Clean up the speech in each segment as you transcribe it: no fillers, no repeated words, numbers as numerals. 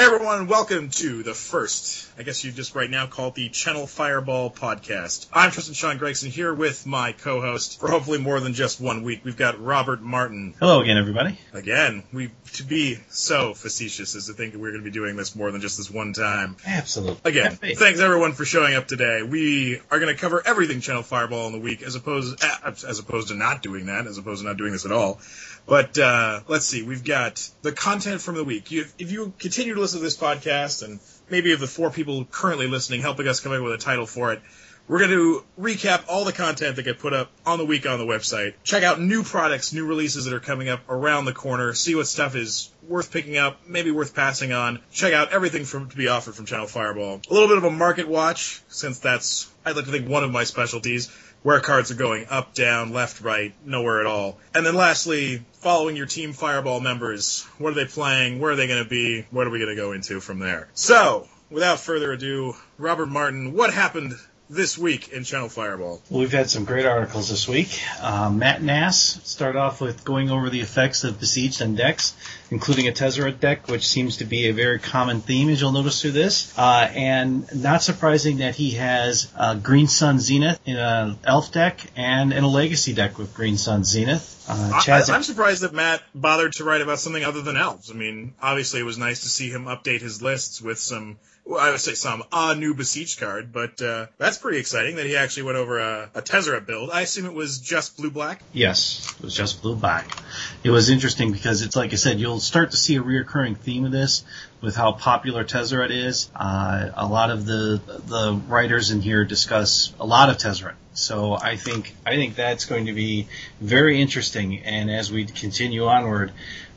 Hey everyone, welcome to the first, I guess you just right now call it the Channel Fireball podcast. I'm Tristan Sean Gregson here with my co-host for hopefully more than just one week. We've got Robert Martin. Hello again, everybody. Again, to be so facetious is to think that we're going to be doing this more than just this one time. Absolutely. Again, thanks everyone for showing up today. We are going to cover everything Channel Fireball in the week as opposed to not doing this at all. But let's see, we've got the content from the week. If you continue to listen to this podcast, and maybe of the four people currently listening helping us come up with a title for it, we're going to recap all the content that got put up on the week on the website. Check out new products, new releases that are coming up around the corner. See what stuff is worth picking up, maybe worth passing on. Check out everything to be offered from Channel Fireball. A little bit of a market watch, since that's, I'd like to think, one of my specialties, where cards are going up, down, left, right, nowhere at all. And then lastly, following your Team Fireball members. What are they playing? Where are they going to be? What are we going to go into from there? So, without further ado, Robert Martin, what happened this week in Channel Fireball? Well, we've had some great articles this week. Matt Nass started off with going over the effects of Besieged and decks, including a Tezzeret deck, which seems to be a very common theme, as you'll notice through this. And not surprising that he has Green Sun Zenith in an Elf deck and in a Legacy deck with Green Sun Zenith. I'm surprised that Matt bothered to write about something other than elves. I mean, obviously it was nice to see him update his lists with a new Besieged card, but that's pretty exciting that he actually went over a Tezzeret build. I assume it was just blue-black? Yes, it was just blue-black. It was interesting because it's, like I said, you'll start to see a reoccurring theme of this with how popular Tezzeret is. A lot of the writers in here discuss a lot of Tezzeret. So I think that's going to be very interesting. And as we continue onward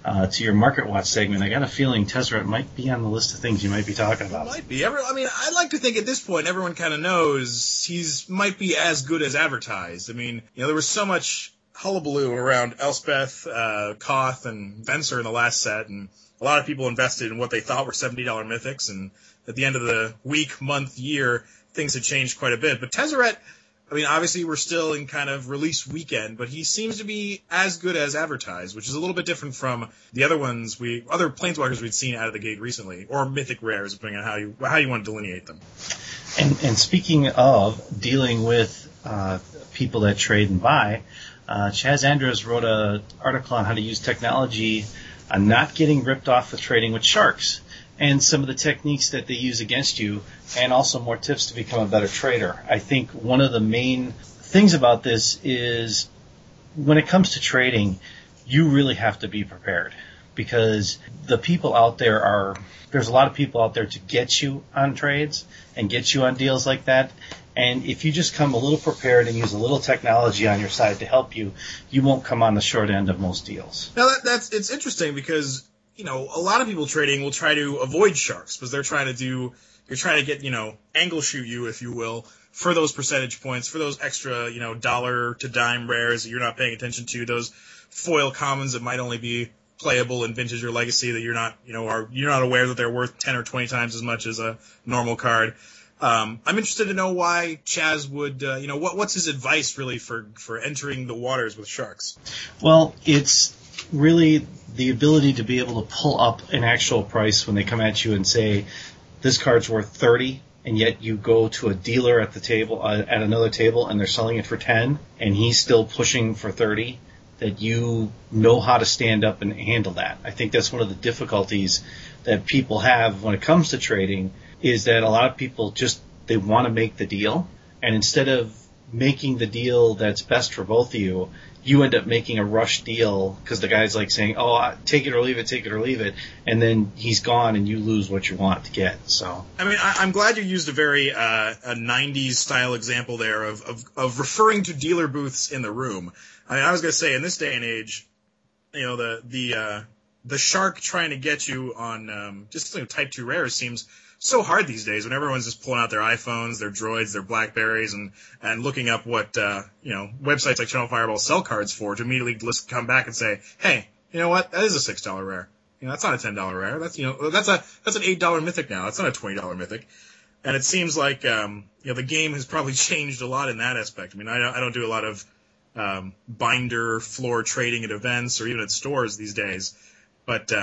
to your Market Watch segment, I got a feeling Tezzeret might be on the list of things you might be talking about. It might be. I'd like to think at this point everyone kind of knows he's might be as good as advertised. I mean, there was so much hullabaloo around Elspeth, Koth, and Venser in the last set, and a lot of people invested in what they thought were $70 mythics, and at the end of the week, month, year, things had changed quite a bit. But Tezzeret, obviously we're still in kind of release weekend, but he seems to be as good as advertised, which is a little bit different from the other Planeswalkers we'd seen out of the gate recently, or Mythic Rares, depending on how you want to delineate them. And speaking of dealing with people that trade and buy, Chaz Andrews wrote an article on how to use technology on not getting ripped off with trading with sharks, and some of the techniques that they use against you, and also more tips to become a better trader. I think one of the main things about this is when it comes to trading, you really have to be prepared, because there's a lot of people out there to get you on trades and get you on deals like that. And if you just come a little prepared and use a little technology on your side to help you, you won't come on the short end of most deals. Now, it's interesting because a lot of people trading will try to avoid sharks because angle shoot you, if you will, for those percentage points, for those extra, dollar to dime rares that you're not paying attention to, those foil commons that might only be playable in Vintage or Legacy that you're not, you're not aware that they're worth 10 or 20 times as much as a normal card. I'm interested to know why Chaz would, what's his advice really for entering the waters with sharks? Well, it's really the ability to be able to pull up an actual price when they come at you and say, this card's worth 30, and yet you go to a dealer at the table, at another table, and they're selling it for 10, and he's still pushing for 30, that you know how to stand up and handle that. I think that's one of the difficulties that people have when it comes to trading, is that a lot of people they want to make the deal, and instead of making the deal that's best for both of you, you end up making a rush deal because the guy's like saying, oh, take it or leave it, and then he's gone and you lose what you want to get. So I'm glad you used a very a 90s style example there of referring to dealer booths in the room. I was going to say, in this day and age, the shark trying to get you on type 2 rares seems so hard these days when everyone's just pulling out their iPhones, their droids, their Blackberries, and looking up what websites like Channel Fireball sell cards for, to immediately come back and say, hey, you know what, that is a $6 rare. That's not a $10 rare. That's that's an $8 mythic now. That's not a $20 mythic. And it seems like the game has probably changed a lot in that aspect. I don't do a lot of binder floor trading at events or even at stores these days, but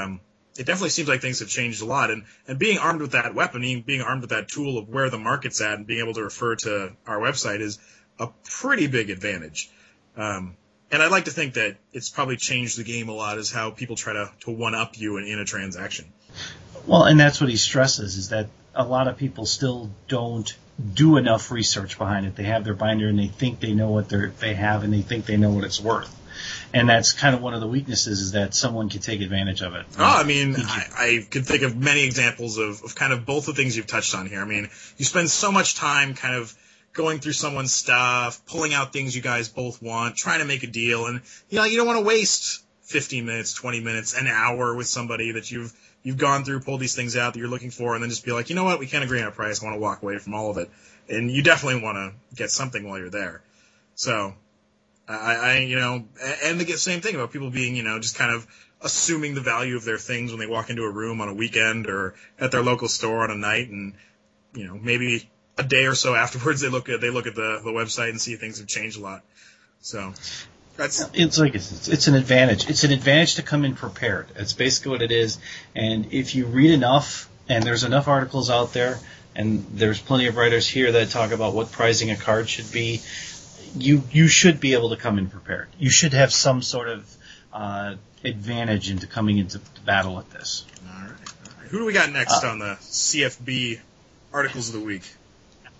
it definitely seems like things have changed a lot. And being armed with that weapon, being armed with that tool of where the market's at and being able to refer to our website is a pretty big advantage. And I'd like to think that it's probably changed the game a lot is how people try to one-up you in a transaction. Well, and that's what he stresses, is that a lot of people still don't do enough research behind it. They have their binder and they think they know what they have and they think they know what it's worth. And that's kind of one of the weaknesses, is that someone can take advantage of it. Oh, I mean, I could think of many examples of kind of both the things you've touched on here. I mean, you spend so much time kind of going through someone's stuff, pulling out things you guys both want, trying to make a deal. And, you know, you don't want to waste 15 minutes, 20 minutes, an hour with somebody that you've gone through, pulled these things out that you're looking for, and then just be like, you know what, we can't agree on a price. I want to walk away from all of it. And you definitely want to get something while you're there. So I you know, and the same thing about people being, you know, just kind of assuming the value of their things when they walk into a room on a weekend or at their local store on a night. And, you know, maybe a day or so afterwards, they look at the website and see things have changed a lot. So it's an advantage. It's an advantage to come in prepared. That's basically what it is. And if you read enough, and there's enough articles out there, and there's plenty of writers here that talk about what pricing a card should be, you should be able to come in prepared. You should have some sort of advantage into coming into battle with this. All right. Who do we got next on the CFB articles of the week?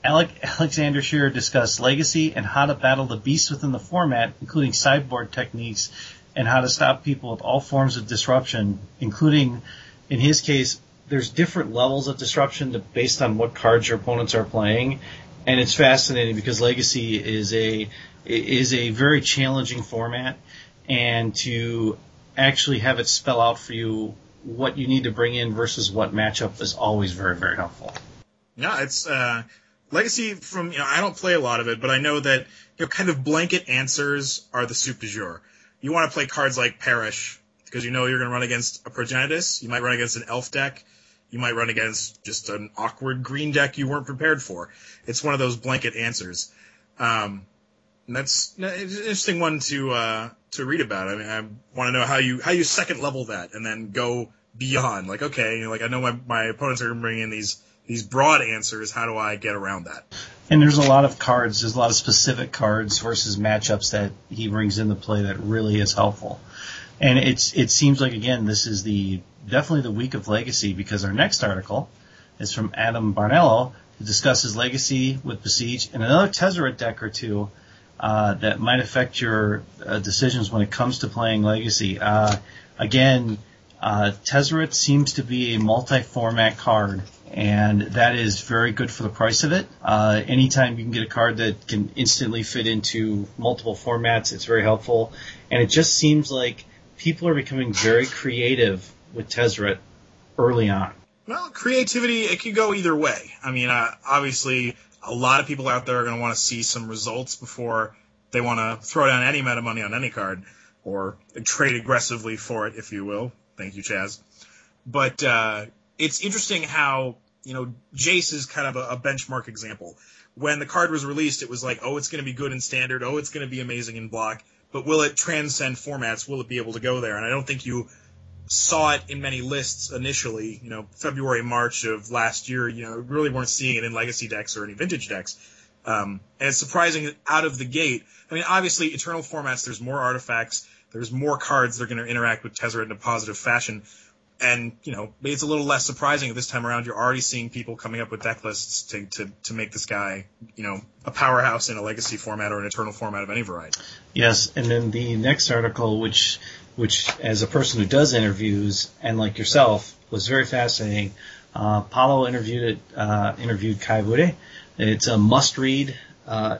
Alexander Shearer discussed legacy and how to battle the beasts within the format, including sideboard techniques, and how to stop people with all forms of disruption, including, in his case, there's different levels of disruption based on what cards your opponents are playing. And it's fascinating because legacy is a very challenging format, and to actually have it spell out for you what you need to bring in versus what matchup is always very, very helpful. Yeah, it's Legacy from, you know, I don't play a lot of it, but I know that, you know, kind of blanket answers are the soup du jour. You want to play cards like Perish, because you know you're going to run against a Progenitus, you might run against an Elf deck, you might run against just an awkward green deck you weren't prepared for. It's one of those blanket answers. And that's an interesting one to read about. I mean, I want to know how you second level that and then go beyond. Like, okay, you know, like I know my opponents are going to bring in these broad answers, how do I get around that? And there's a lot of cards, there's a lot of specific cards versus matchups that he brings into play that really is helpful. And it seems like, again, this is definitely the week of Legacy, because our next article is from Adam Barnello, who discusses Legacy with Besieged and another Tezzeret deck or two that might affect your decisions when it comes to playing Legacy. Tezzeret seems to be a multi-format card, and that is very good for the price of it. Anytime you can get a card that can instantly fit into multiple formats, it's very helpful. And it just seems like people are becoming very creative with Tezzeret early on. Well, creativity, it could go either way. I mean, obviously, a lot of people out there are going to want to see some results before they want to throw down any amount of money on any card, or trade aggressively for it, if you will. Thank you, Chaz. But it's interesting how, you know, Jace is kind of a benchmark example. When the card was released, it was like, oh, it's going to be good in standard. Oh, it's going to be amazing in block. But will it transcend formats? Will it be able to go there? And I don't think you saw it in many lists initially. You know, February, March of last year, you know, really weren't seeing it in legacy decks or any vintage decks. And it's surprising out of the gate. I mean, obviously, eternal formats, there's more artifacts. There's more cards that are going to interact with Tezzeret in a positive fashion. And, you know, maybe it's a little less surprising this time around. You're already seeing people coming up with deck lists to make this guy, you know, a powerhouse in a legacy format or an eternal format of any variety. Yes, and then the next article, which as a person who does interviews, and like yourself, was very fascinating. Paulo interviewed Kai Bude. It's a must-read. I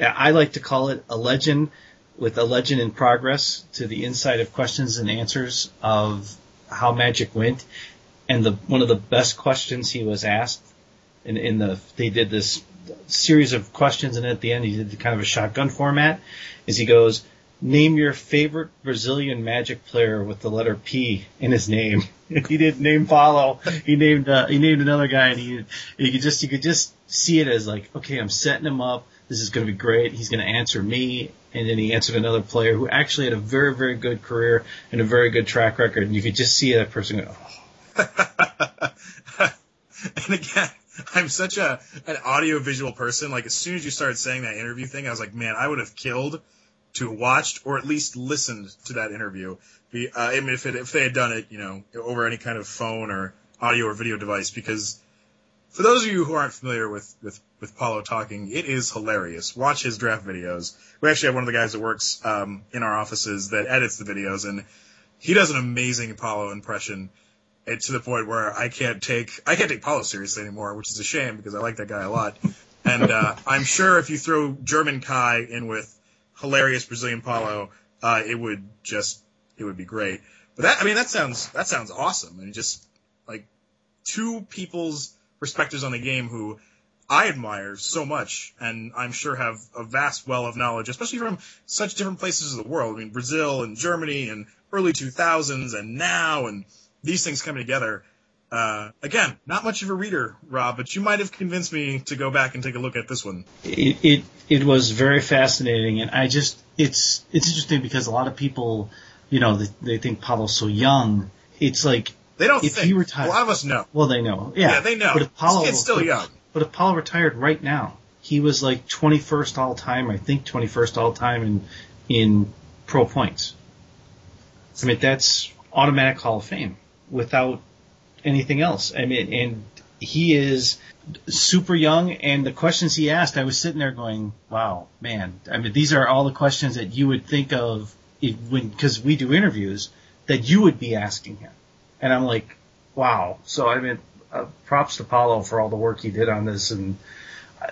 like to call it a legend, with a legend in progress to the insight of questions and answers of how Magic went, and one of the best questions he was asked. They did this series of questions, and at the end he did kind of a shotgun format. Is he goes, name your favorite Brazilian Magic player with the letter P in his name. He didn't name Paulo. He named another guy, and he could just see it as like, okay, I'm setting him up. this is going to be great. He's going to answer me. And then he answered another player who actually had a very, very good career and a very good track record. And you could just see that person go, oh. And again, I'm such an audio-visual person. Like, as soon as you started saying that interview thing, I was like, man, I would have killed to have watched or at least listened to that interview. I mean, if they had done it, you know, over any kind of phone or audio or video device, because for those of you who aren't familiar with Paulo talking, it is hilarious. Watch his draft videos. We actually have one of the guys that works in our offices that edits the videos, and he does an amazing Paulo impression. And to the point where I can't take Paulo seriously anymore, which is a shame because I like that guy a lot. And I'm sure if you throw German Kai in with hilarious Brazilian Paulo, it would be great. But that sounds awesome. I mean, just like two people's perspectives on the game who I admire so much, and I'm sure have a vast well of knowledge, especially from such different places of the world. I mean, Brazil and Germany and early 2000s and now, and these things coming together. Again, not much of a reader, Rob, but you might have convinced me to go back and take a look at this one. It was very fascinating, and it's interesting because a lot of people, you know, they think Paulo's so young. It's like they don't if think. He retired, a lot of us know. Well, they know. Yeah, they know. But if Paulo, this kid's still young. But if Paulo retired right now, he was like 21st all time. I think 21st all time in pro points. I mean, that's automatic Hall of Fame without anything else. I mean, and he is super young, and the questions he asked, I was sitting there going, wow, man. I mean, these are all the questions that you would think of because we do interviews that you would be asking him. And I'm like, wow. So, I mean, props to Paulo for all the work he did on this. And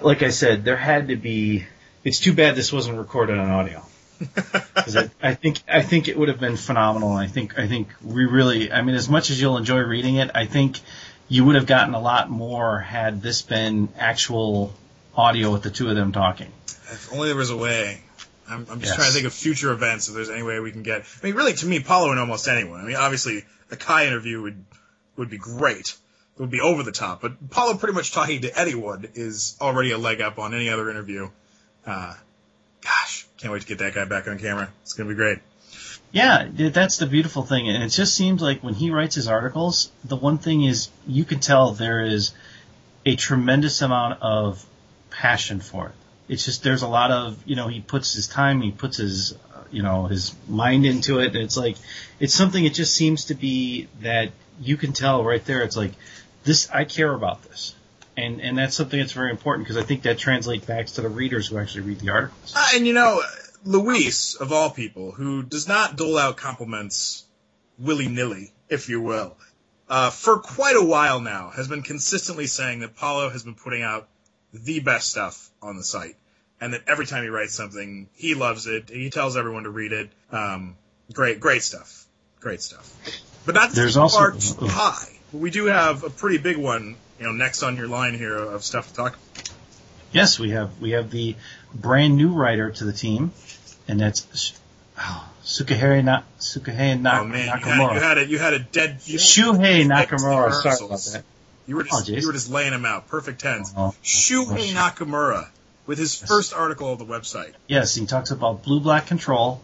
like I said, there had to be – it's too bad this wasn't recorded on audio. Because I think it would have been phenomenal. I think we really, I mean, as much as you'll enjoy reading it, I think you would have gotten a lot more had this been actual audio with the two of them talking. If only there was a way. I'm just trying to think of future events, if there's any way we can get. I mean, really, to me, Paulo and almost anyone. I mean, obviously, a Kai interview would be great. It would be over the top. But Paulo pretty much talking to anyone is already a leg up on any other interview. Gosh, can't wait to get that guy back on camera. It's going to be great. Yeah, that's the beautiful thing. And it just seems like when he writes his articles, the one thing is you can tell there is a tremendous amount of passion for it. It's just there's a lot of, you know, he puts his time, he puts his, you know, his mind into it. And it's like it's something it just seems to be that you can tell right there. It's like this, I care about this. And that's something that's very important because I think that translates back to the readers who actually read the articles. And, you know, Luis, of all people, who does not dole out compliments willy-nilly, if you will, for quite a while now has been consistently saying that Paulo has been putting out the best stuff on the site and that every time he writes something, he loves it. He tells everyone to read it. Great stuff. Great stuff. But not that there's also too high. But we do have a pretty big one. You know, next on your line here of stuff to talk about. Yes, we have the brand new writer to the team, and that's Shuhei Nakamura. Oh man, you had a dead Shuhei Nakamura. Sorry about that. You were just laying him out. Perfect tense. Shuhei Nakamura with his first article on the website. Yes, he talks about Blue Black Control,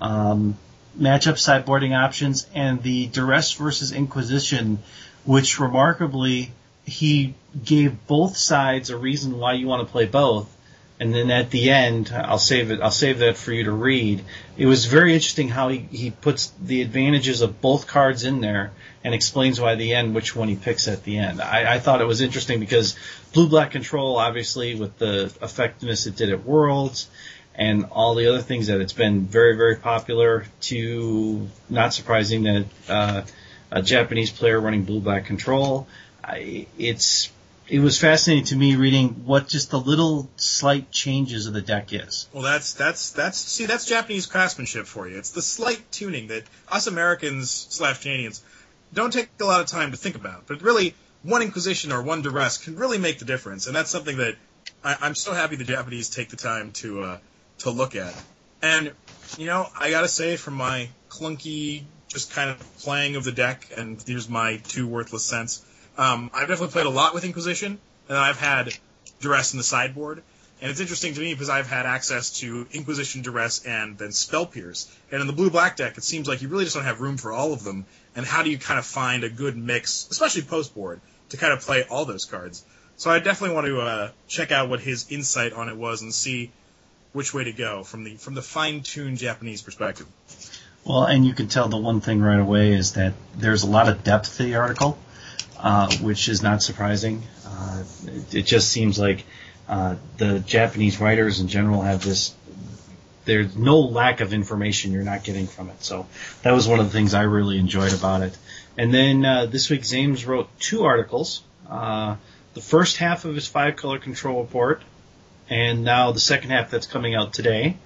matchup sideboarding options, and the Duress versus Inquisition, which remarkably. He gave both sides a reason why you want to play both, and then at the end, I'll save that for you to read. It was very interesting how he puts the advantages of both cards in there and explains why at the end which one he picks at the end. I thought it was interesting because Blue Black Control, obviously, with the effectiveness it did at Worlds and all the other things that it's been very, very popular, to not surprising that a Japanese player running Blue Black Control. It was fascinating to me reading what just the little slight changes of the deck is. Well, that's Japanese craftsmanship for you. It's the slight tuning that us Americans / Canadians don't take a lot of time to think about. But really, one Inquisition or one Duress can really make the difference, and that's something that I'm so happy the Japanese take the time to look at. And you know, I gotta say, from my clunky, just kind of playing of the deck, and here's my two worthless cents. I've definitely played a lot with Inquisition, and I've had Duress in the sideboard. And it's interesting to me because I've had access to Inquisition, Duress, and then Spell Pierce. And in the blue-black deck, it seems like you really just don't have room for all of them. And how do you kind of find a good mix, especially post-board, to kind of play all those cards? So I definitely want to check out what his insight on it was and see which way to go from the fine-tuned Japanese perspective. Well, and you can tell the one thing right away is that there's a lot of depth to the article, which is not surprising. It just seems like the Japanese writers in general have this, there's no lack of information you're not getting from it. So that was one of the things I really enjoyed about it. And then this week Zames wrote two articles, the first half of his Five Color Control report, and now the second half that's coming out today.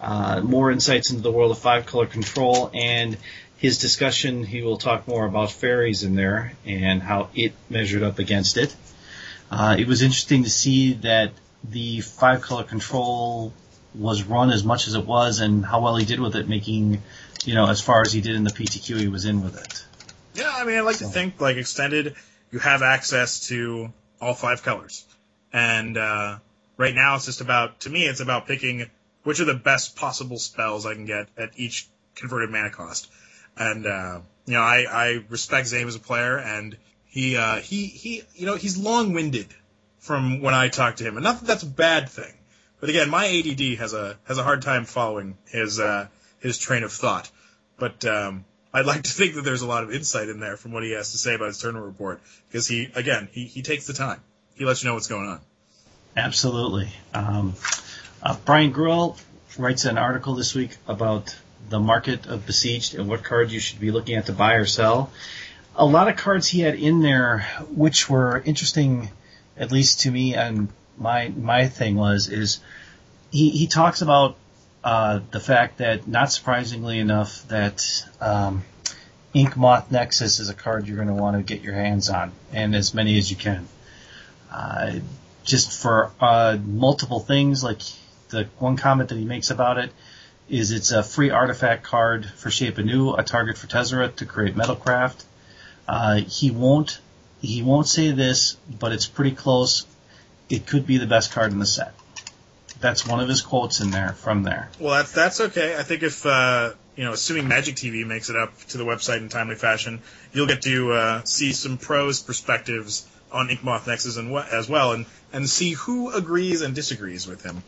More insights into the world of Five Color Control and his discussion. He will talk more about fairies in there and how it measured up against it. It was interesting to see that the Five Color Control was run as much as it was and how well he did with it, making, you know, as far as he did in the PTQ he was in with it. Yeah, I mean, I like to think, like, Extended, you have access to all five colors. And right now it's just about, to me, it's about picking which are the best possible spells I can get at each converted mana cost. And, you know, I respect Zabe as a player, and he you know, he's long-winded from when I talk to him. And not that that's a bad thing. But again, my ADD has a hard time following his train of thought. But I'd like to think that there's a lot of insight in there from what he has to say about his tournament report, because he takes the time. He lets you know what's going on. Absolutely. Brian Gruel writes an article this week about the market of Besieged and what cards you should be looking at to buy or sell. A lot of cards he had in there which were interesting, at least to me, and my thing is he talks about the fact that, not surprisingly enough, that Ink Moth Nexus is a card you're going to want to get your hands on, and as many as you can. Just for multiple things, like the one comment that he makes about it is it's a free artifact card for Shape Anew, a target for Tezzeret to create Metalcraft. He won't say this, but it's pretty close. It could be the best card in the set. That's one of his quotes in there, from there. Well, that's okay. I think if, you know, assuming Magic TV makes it up to the website in timely fashion, you'll get to see some pros' perspectives on Ink Moth Nexus as well, and see who agrees and disagrees with him.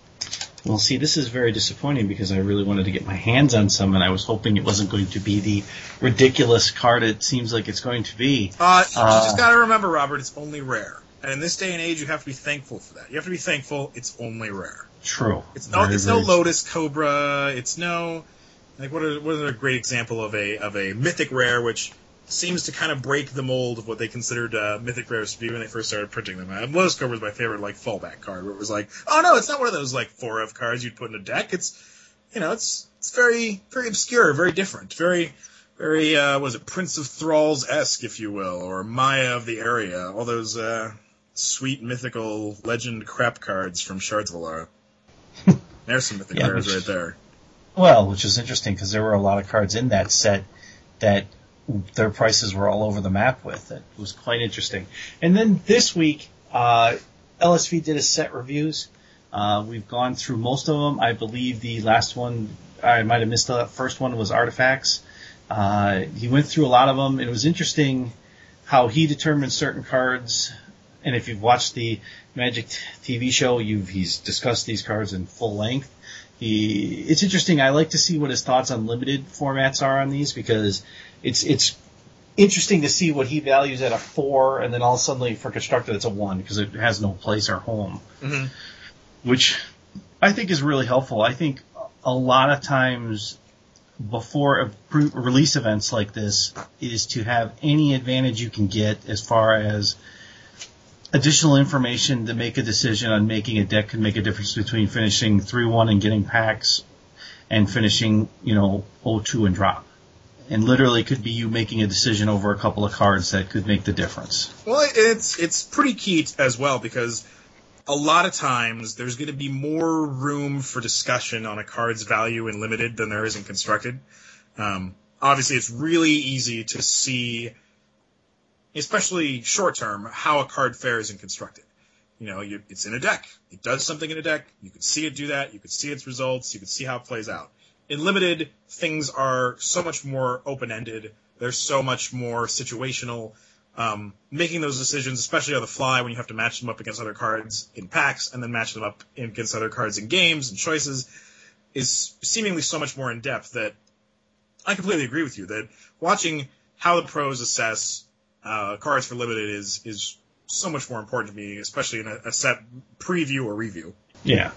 Well, see, this is very disappointing because I really wanted to get my hands on some, and I was hoping it wasn't going to be the ridiculous card it seems like it's going to be. You just got to remember, Robert, it's only rare. And in this day and age, you have to be thankful for that. You have to be thankful it's only rare. True. It's no Lotus Cobra. It's no, like, what are a great example of a mythic rare, which seems to kind of break the mold of what they considered mythic rares to be when they first started printing them. Lotus Cobra was my favorite, like, fallback card, where it was like, oh no, it's not one of those, like, 4-of cards you'd put in a deck. It's, you know, it's very, very obscure, very different, very, very, Prince of Thralls-esque, if you will, or Maya of the Area, all those sweet mythical legend crap cards from Shards of Alara. There's some mythic rares right there. Well, which is interesting, because there were a lot of cards in that set that their prices were all over the map with. It was quite interesting. And then this week, LSV did a set reviews. We've gone through most of them. I believe the last one, I might have missed the first one, was Artifacts. He went through a lot of them. It was interesting how he determined certain cards, and if you've watched the Magic TV show, he's discussed these cards in full length. It's interesting. I like to see what his thoughts on limited formats are on these, because it's interesting to see what he values at a 4, and then all suddenly for Constructed it's a 1 because it has no place or home, mm-hmm. Which I think is really helpful. I think a lot of times before release events like this is to have any advantage you can get as far as additional information to make a decision on making a deck. Could make a difference between finishing 3-1 and getting packs and finishing, you know, 0-2 and drop. And literally could be you making a decision over a couple of cards that could make the difference. Well, it's pretty key as well, because a lot of times there's going to be more room for discussion on a card's value in Limited than there is in Constructed. Obviously, it's really easy to see, especially short-term, how a card fares in Constructed. you know, it's in a deck. It does something in a deck. You can see it do that. You can see its results. You can see how it plays out. In Limited, things are so much more open-ended. They're so much more situational. Making those decisions, especially on the fly when you have to match them up against other cards in packs and then match them up against other cards in games and choices, is seemingly so much more in-depth that I completely agree with you that watching how the pros assess cards for Limited is so much more important to me, especially in a set preview or review. Yeah.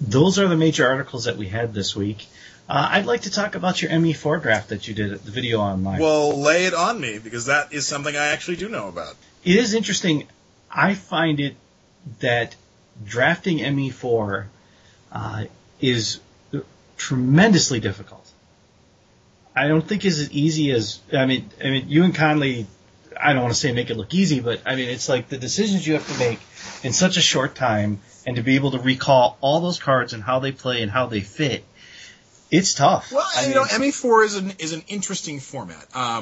Those are the major articles that we had this week. I'd like to talk about your ME4 draft that you did at the video online. Well, lay it on me, because that is something I actually do know about. It is interesting. I find it that drafting ME4 is tremendously difficult. I don't think it's as easy as, I mean, you and Conley, I don't want to say make it look easy, but I mean, it's like the decisions you have to make in such a short time and to be able to recall all those cards and how they play and how they fit. It's tough. Well, I mean, ME4 is an interesting format. Yeah.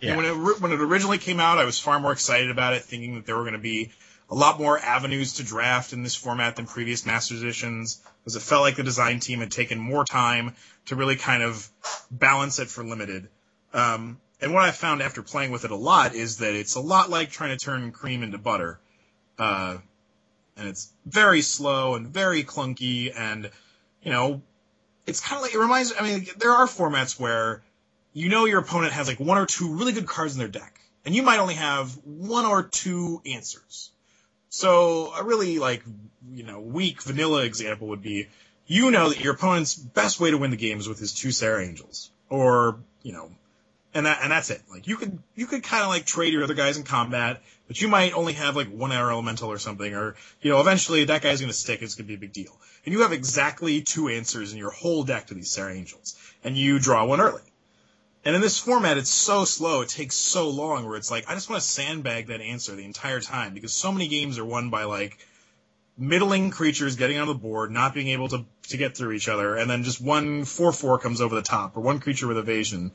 And when it originally came out, I was far more excited about it, thinking that there were going to be a lot more avenues to draft in this format than previous Masters editions, because it felt like the design team had taken more time to really kind of balance it for Limited. And what I found after playing with it a lot is that it's a lot like trying to turn cream into butter. And it's very slow and very clunky, and, you know, it's kind of like, there are formats where you know your opponent has like one or two really good cards in their deck, and you might only have one or two answers. So a really, like, you know, weak vanilla example would be, you know that your opponent's best way to win the game is with his two Sarah Angels, or, you know, and that's it. Like, you could kind of like trade your other guys in combat, but you might only have like one Air Elemental or something, or, you know, eventually that guy's going to stick. It's going to be a big deal. And you have exactly two answers in your whole deck to these Sarah Angels, and you draw one early. And in this format, it's so slow, it takes so long, where it's like, I just want to sandbag that answer the entire time, because so many games are won by, like, middling creatures getting on the board, not being able to get through each other, and then just one 4/4 comes over the top, or one creature with evasion,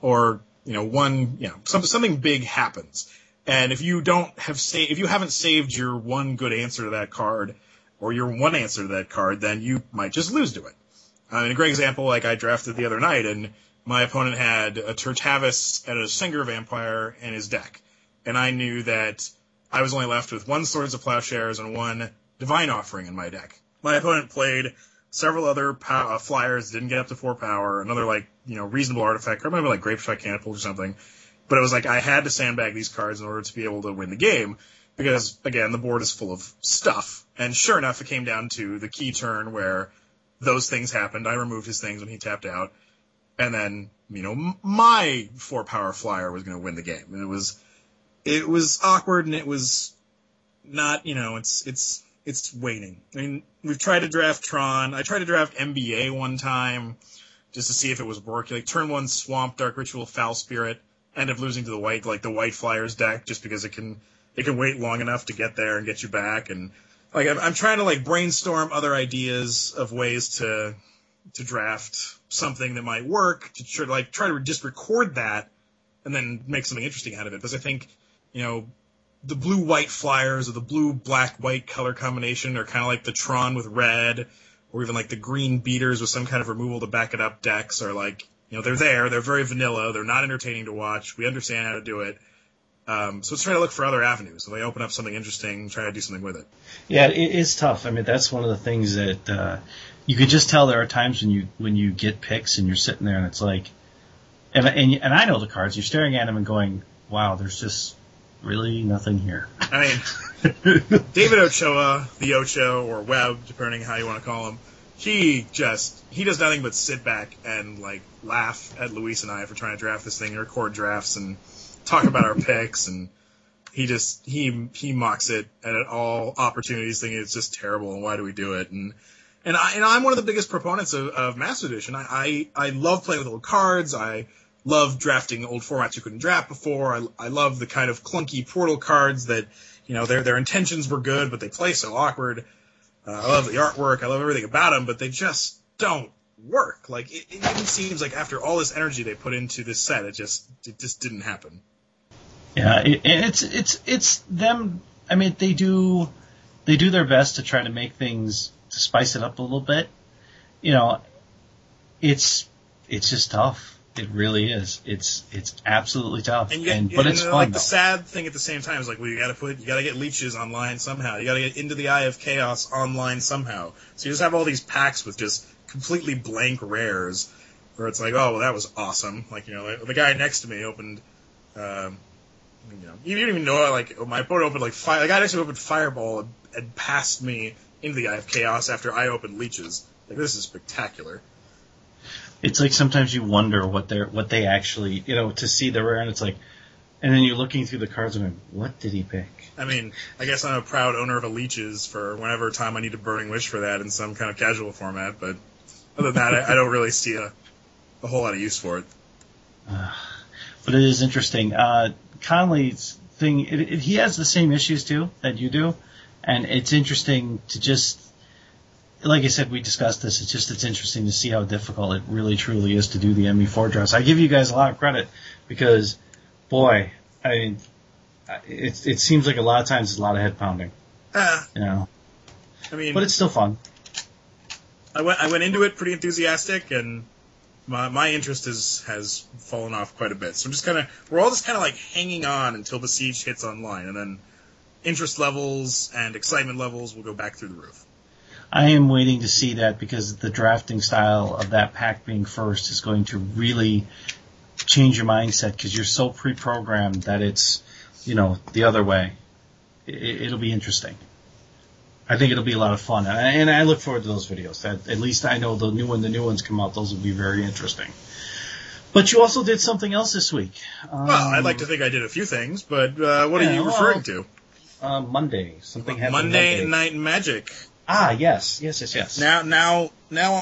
or, you know, something big happens. And if you haven't saved your one good answer to that card, or your one answer to that card, then you might just lose to it. I mean, a great example, like, I drafted the other night, and my opponent had a Tertavis and a Singer Vampire in his deck, and I knew that I was only left with one Swords of Plowshares and one Divine Offering in my deck. My opponent played several other flyers, didn't get up to 4 power, another, like, you know, reasonable artifact, or maybe like Grapeshot Catapult or something. But it was like I had to sandbag these cards in order to be able to win the game, because, again, the board is full of stuff. And sure enough, it came down to the key turn where those things happened. I removed his things when he tapped out. And then, you know, my 4-power flyer was going to win the game. And it was awkward, and it was not, you know, it's waning. I mean, we've tried to draft Tron. I tried to draft MBA one time just to see if it was working. Like, turn one, Swamp, Dark Ritual, Foul Spirit. End up losing to the white flyers deck, just because it can wait long enough to get there and get you back. And, like, I'm trying to, like, brainstorm other ideas of ways to draft something that might work, to like try to just record that and then make something interesting out of it. Because I think, you know, the blue-white flyers or the blue-black-white color combination are kind of like the Tron with red, or even like the green beaters with some kind of removal to back it up decks are like, you know, they're there, they're very vanilla, they're not entertaining to watch, we understand how to do it. So it's trying to look for other avenues. So they open up something interesting, try to do something with it. Yeah, it is tough. I mean, that's one of the things that you can just tell there are times when you get picks and you're sitting there and it's like, and I know the cards. You're staring at them and going, wow, there's just really nothing here. I mean, David Ochoa, the Ocho, or Webb, depending how you want to call him, he does nothing but sit back and, like, laugh at Luis and I for trying to draft this thing and record drafts and talk about our picks, and he mocks it at all opportunities, thinking it's just terrible and why do we do it. And I'm one of the biggest proponents of Master Edition. I love playing with old cards. I love drafting old formats you couldn't draft before. I love the kind of clunky Portal cards that, you know, their intentions were good, but they play so awkward. I love the artwork. I love everything about them, but they just don't work. Like, it even seems like after all this energy they put into this set, it just didn't happen. Yeah, it's them I mean, they do their best to try to make things, to spice it up a little bit. You know, it's just tough. It really is. It's absolutely tough. And but it's fun. Like, the sad thing at the same time is like, well, you gotta get Leeches online somehow. You gotta get Into the Eye of Chaos online somehow. So you just have all these packs with just completely blank rares, where it's like, oh, well, that was awesome. Like, you know, like, the guy next to me opened, you know, you didn't even know, like, my opponent opened, like, the guy next to me opened Fireball and passed me Into the Eye of Chaos after I opened Leeches. Like, this is spectacular. It's like sometimes you wonder what they actually, you know, to see the rare, and it's like, and then you're looking through the cards and going, what did he pick? I mean, I guess I'm a proud owner of a Leeches for whenever time I need a burning wish for that in some kind of casual format, but other than that, I don't really see a whole lot of use for it. But it is interesting. Conley's thing, he has the same issues, too, that you do. And it's interesting to just, like I said, we discussed this. It's interesting to see how difficult it really, truly is to do the ME4 drafts. I give you guys a lot of credit because, boy, I mean, it seems like a lot of times it's a lot of head pounding. You know? I mean, but it's still fun. I went into it pretty enthusiastic, and my interest has fallen off quite a bit. So we're all just kind of like hanging on until Besieged hits online, and then interest levels and excitement levels will go back through the roof. I am waiting to see that, because the drafting style of that pack being first is going to really change your mindset, because you're so pre-programmed that it's, you know, the other way. It'll be interesting. I think it'll be a lot of fun, and I look forward to those videos. At least I know the new ones come out. Those will be very interesting. But you also did something else this week. Well, I'd like to think I did a few things, but what are you referring to? Monday. Something happened Monday Night Magic. Ah, yes. Now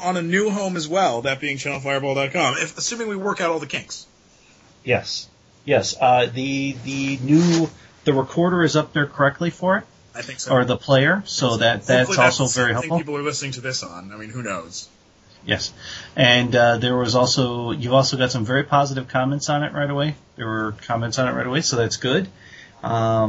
on a new home as well, that being channelfireball.com, assuming we work out all the kinks. Yes. The recorder is up there correctly for it. I think so. Or the player, so that's also very helpful. I think people are listening to this on. I mean, who knows? Yes. And you've also got some very positive comments on it right away. There were comments on it right away, so that's good. We are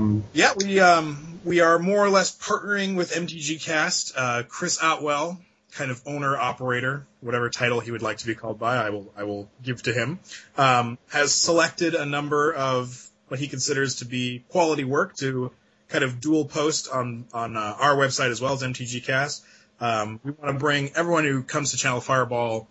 more or less partnering with MTG cast. Chris Otwell, kind of owner, operator, whatever title he would like to be called by, I will give to him, has selected a number of what he considers to be quality work to kind of dual post on our website as well as MTG cast. We want to bring everyone who comes to Channel Fireball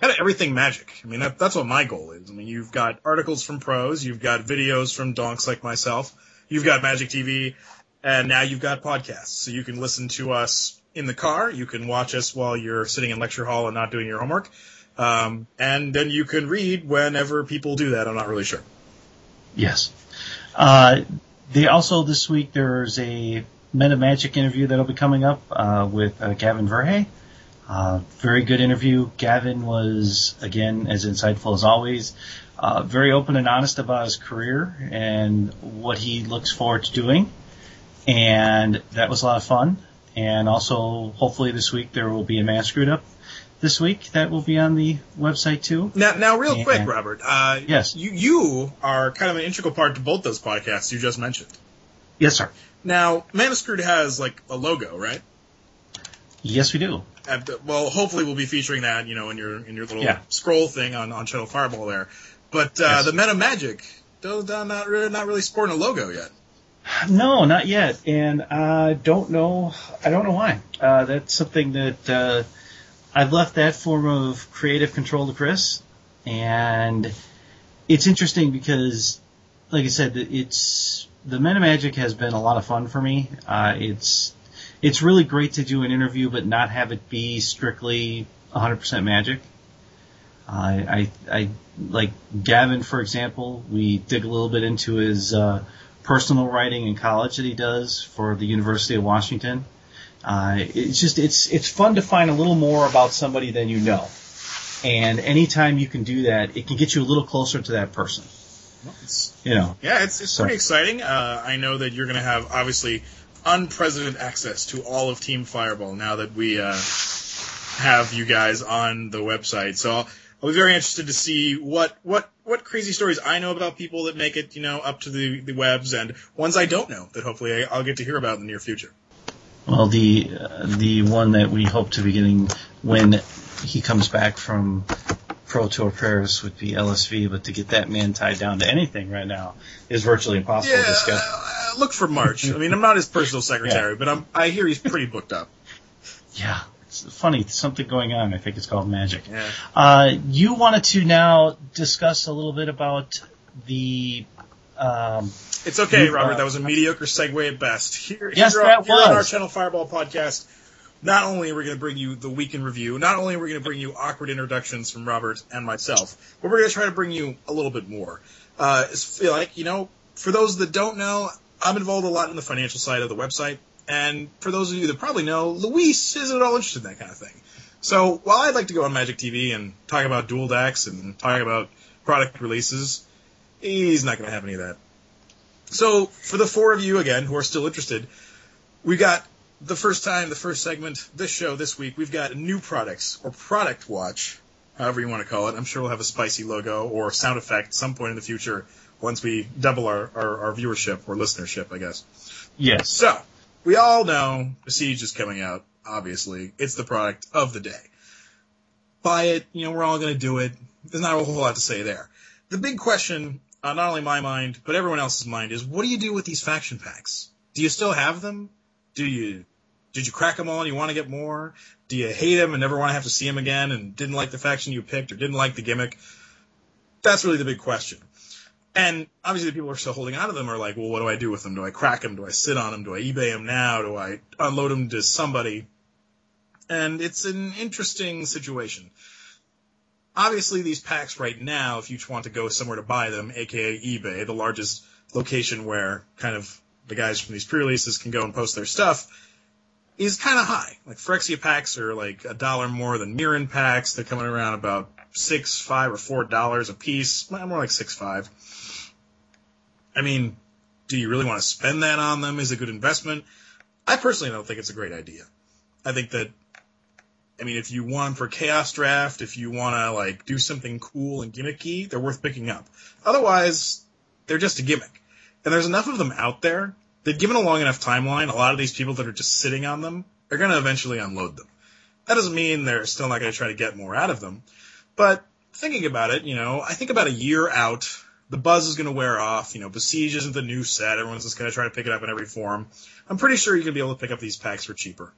kind of everything Magic. I mean, that's what my goal is. I mean, you've got articles from pros, you've got videos from donks like myself, you've got Magic TV, and now you've got podcasts. So you can listen to us in the car, you can watch us while you're sitting in lecture hall and not doing your homework, and then you can read whenever people do that. I'm not really sure. Yes. They also, this week, there's a Meta Magic interview that'll be coming up with Gavin Verhey. Very good interview. Gavin was, again, as insightful as always, very open and honest about his career and what he looks forward to doing. And that was a lot of fun. And also, hopefully this week, there will be a Man Screwed Up this week that will be on the website, too. Now real quick, Robert. Yes. You are kind of an integral part to both those podcasts you just mentioned. Yes, sir. Now, Man Screwed has, like, a logo, right? Yes, we do. Well, hopefully we'll be featuring that, you know, in your little scroll thing on Channel Fireball there. But yes. The Meta Magic, not really sporting a logo yet. No, not yet. And I don't know why. That's something that... I've left that form of creative control to Chris, and it's interesting because, like I said, the Meta Magic has been a lot of fun for me. It's really great to do an interview but not have it be strictly 100% Magic. I like Gavin, for example, we dig a little bit into his personal writing in college that he does for the University of Washington. It's fun to find a little more about somebody than you know. And anytime you can do that, it can get you a little closer to that person. You know. Yeah, it's pretty exciting. I know that you're going to have, obviously, unprecedented access to all of Team Fireball now that we have you guys on the website. So I'll be very interested to see what crazy stories I know about people that make it, you know, up to the webs, and ones I don't know that hopefully I'll get to hear about in the near future. Well, the one that we hope to be getting when he comes back from Pro Tour Paris would be LSV, but to get that man tied down to anything right now is virtually impossible. Yeah, look for March. I mean, I'm not his personal secretary, yeah, but I hear he's pretty booked up. Yeah, it's funny. Something going on. I think it's called magic. Yeah. You wanted to now discuss a little bit about the... it's okay, Robert. That was a mediocre segue at best. Here on our Channel Fireball podcast... Not only are we going to bring you the week in review, not only are we going to bring you awkward introductions from Robert and myself, but we're going to try to bring you a little bit more. For those that don't know, I'm involved a lot in the financial side of the website, and for those of you that probably know, Luis isn't at all interested in that kind of thing. So while I'd like to go on Magic TV and talk about dual decks and talk about product releases, he's not going to have any of that. So for the four of you, again, who are still interested, we got... the first segment, this show, this week, we've got new products, or product watch, however you want to call it. I'm sure we'll have a spicy logo or sound effect at some point in the future once we double our viewership or listenership, I guess. Yes. So, we all know Besieged is coming out, obviously. It's the product of the day. Buy it, you know, we're all going to do it. There's not a whole lot to say there. The big question, not only my mind, but everyone else's mind, is what do you do with these faction packs? Do you still have them? Did you crack them all and you want to get more? Do you hate them and never want to have to see them again and didn't like the faction you picked or didn't like the gimmick? That's really the big question. And obviously the people who are still holding on to them are like, well, what do I do with them? Do I crack them? Do I sit on them? Do I eBay them now? Do I unload them to somebody? And it's an interesting situation. Obviously these packs right now, if you want to go somewhere to buy them, aka eBay, the largest location where kind of the guys from these pre-releases can go and post their stuff, is kind of high. Like, Phyrexia packs are like $1 more than Mirren packs. They're coming around about $6, $5, or $4 a piece. Well, more like $6, $5. I mean, do you really want to spend that on them? Is it a good investment? I personally don't think it's a great idea. I think that, I mean, if you want them for Chaos Draft, if you want to, like, do something cool and gimmicky, they're worth picking up. Otherwise, they're just a gimmick. And there's enough of them out there that given a long enough timeline, a lot of these people that are just sitting on them are going to eventually unload them. That doesn't mean they're still not going to try to get more out of them. But thinking about it, you know, I think about a year out, the buzz is going to wear off. You know, Besiege isn't the new set. Everyone's just going to try to pick it up in every form. I'm pretty sure you're going to be able to pick up these packs for cheaper.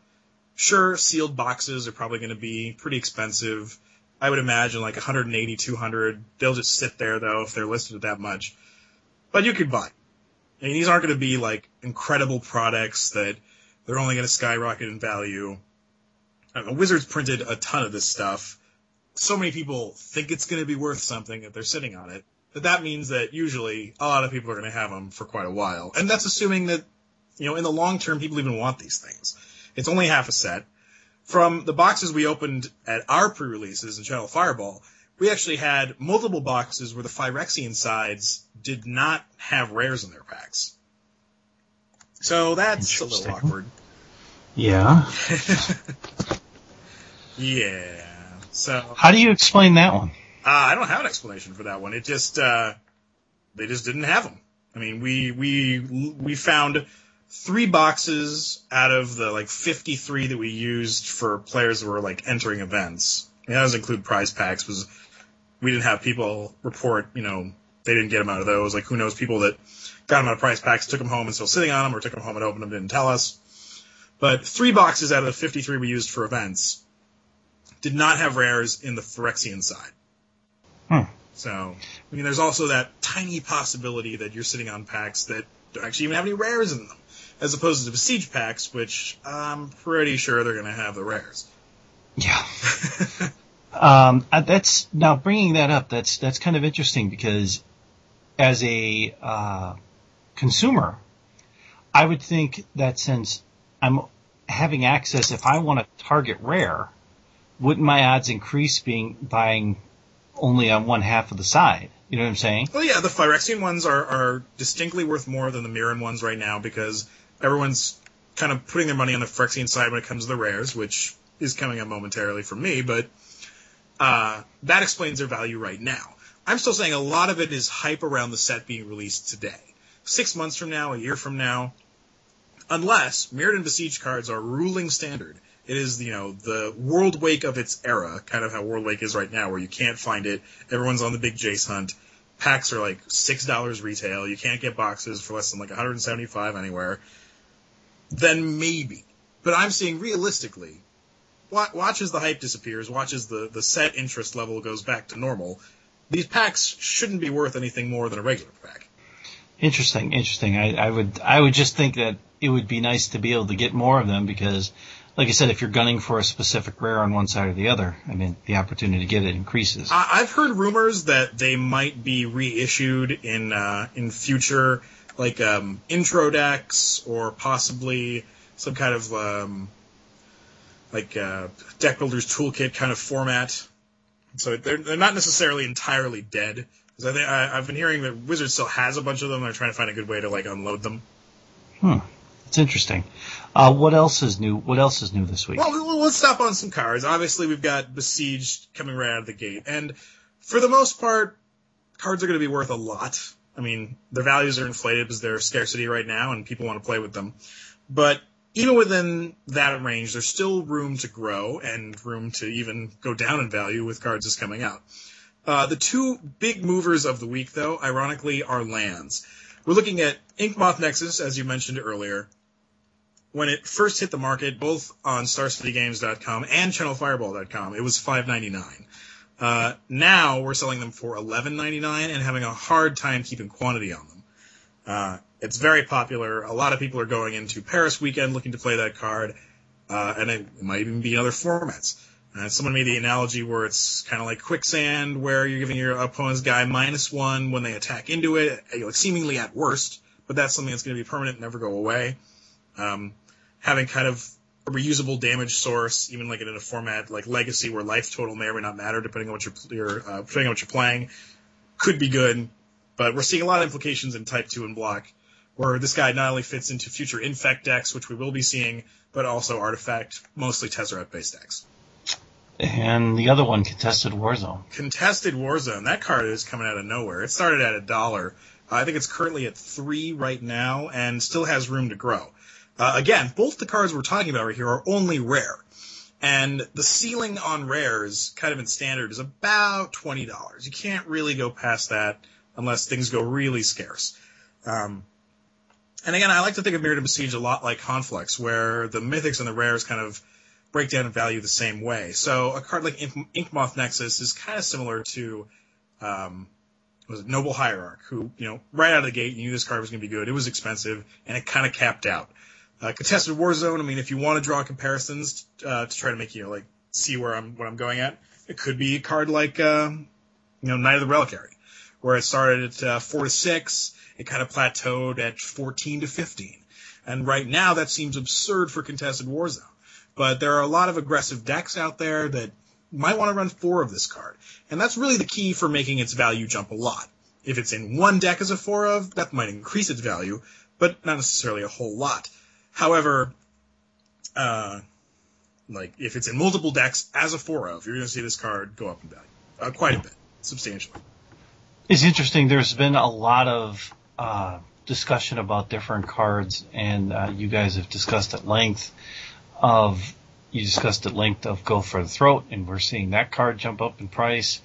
Sure, sealed boxes are probably going to be pretty expensive. I would imagine like $180, $200. They'll just sit there, though, if they're listed at that much. But you could buy. I mean, these aren't going to be, like, incredible products that they're only going to skyrocket in value. I don't know, Wizards printed a ton of this stuff. So many people think it's going to be worth something if they're sitting on it. But that means that usually a lot of people are going to have them for quite a while. And that's assuming that, you know, in the long term, people even want these things. It's only half a set. From the boxes we opened at our pre-releases in Channel Fireball, we actually had multiple boxes where the Phyrexian sides did not have rares in their packs. So that's a little awkward. Yeah. Yeah. So how do you explain that one? I don't have an explanation for that one. It just they just didn't have them. I mean, we found 3 boxes out of the like 53 that we used for players that were like entering events. I mean, that doesn't include prize packs. We didn't have people report, you know, they didn't get them out of those. Like, who knows, people that got them out of prize packs, took them home and still sitting on them, or took them home and opened them, didn't tell us. But 3 boxes out of the 53 we used for events did not have rares in the Phyrexian side. Hmm. So, I mean, there's also that tiny possibility that you're sitting on packs that don't actually even have any rares in them, as opposed to Besiege packs, which I'm pretty sure they're going to have the rares. Yeah. That's now bringing that up. That's kind of interesting because as a consumer, I would think that since I'm having access, if I want to target rare, wouldn't my odds increase buying only on one half of the side? You know what I'm saying? Well, yeah, the Phyrexian ones are distinctly worth more than the Mirren ones right now because everyone's kind of putting their money on the Phyrexian side when it comes to the rares, which is coming up momentarily for me, but That explains their value right now. I'm still saying a lot of it is hype around the set being released today. 6 months from now, a year from now, unless Mirrodin Besieged cards are ruling standard. It is, you know, the World Wake of its era, kind of how World Wake is right now, where you can't find it. Everyone's on the big Jace hunt. Packs are like $6 retail. You can't get boxes for less than like $175 anywhere. Then maybe. But I'm seeing realistically, watch as the hype disappears, watch as the set interest level goes back to normal. These packs shouldn't be worth anything more than a regular pack. Interesting. I would just think that it would be nice to be able to get more of them because, like I said, if you're gunning for a specific rare on one side or the other, I mean, the opportunity to get it increases. I've heard rumors that they might be reissued in future, like intro decks or possibly some kind of deck builder's toolkit kind of format. So they're not necessarily entirely dead. Because I've been hearing that Wizards still has a bunch of them. They're trying to find a good way to like unload them. It's interesting. What else is new? What else is new this week? Well, let's stop on some cards. Obviously, we've got Besieged coming right out of the gate, and for the most part, cards are going to be worth a lot. I mean, their values are inflated because there's scarcity right now, and people want to play with them. But even within that range, there's still room to grow and room to even go down in value with cards that's coming out. The two big movers of the week, though, ironically, are lands. We're looking at Ink Moth Nexus, as you mentioned earlier. When it first hit the market, both on StarCityGames.com and ChannelFireball.com, it was $5.99. Now we're selling them for $11.99 and having a hard time keeping quantity on them. It's very popular. A lot of people are going into Paris weekend looking to play that card, and it might even be in other formats. Someone made the analogy where it's kind of like quicksand, where you're giving your opponent's guy -1 when they attack into it, like seemingly at worst, but that's something that's going to be permanent and never go away. Having kind of a reusable damage source, even like in a format like Legacy, where life total may or may not matter depending on what you're playing, could be good. But we're seeing a lot of implications in Type 2 and Block, where this guy not only fits into future Infect decks, which we will be seeing, but also Artifact, mostly Tezzeret-based decks. And the other one, Contested Warzone. Contested Warzone. That card is coming out of nowhere. It started at $1. I think it's currently at $3 right now and still has room to grow. Again, both the cards we're talking about right here are only rare. And the ceiling on rares, kind of in standard, is about $20. You can't really go past that unless things go really scarce. And again, I like to think of Mirrodin Besieged a lot like Conflux, where the mythics and the rares kind of break down in value the same way. So a card like Ink Moth Nexus is kind of similar to Noble Hierarch, who, you know, right out of the gate, you knew this card was going to be good. It was expensive, and it kind of capped out. Contested Warzone, I mean, if you want to draw comparisons to try to make you, like, see where what I'm going at, it could be a card like, Knight of the Reliquary, where it started at 4 to 6, it kind of plateaued at 14 to 15. And right now, that seems absurd for Contested Warzone. But there are a lot of aggressive decks out there that might want to run 4 of this card. And that's really the key for making its value jump a lot. If it's in one deck as a 4 of, that might increase its value, but not necessarily a whole lot. However, if it's in multiple decks as a 4 of, you're going to see this card go up in value quite a bit, substantially. It's interesting. There's been a lot of discussion about different cards, and you guys have discussed at length of Go for the Throat, and we're seeing that card jump up in price.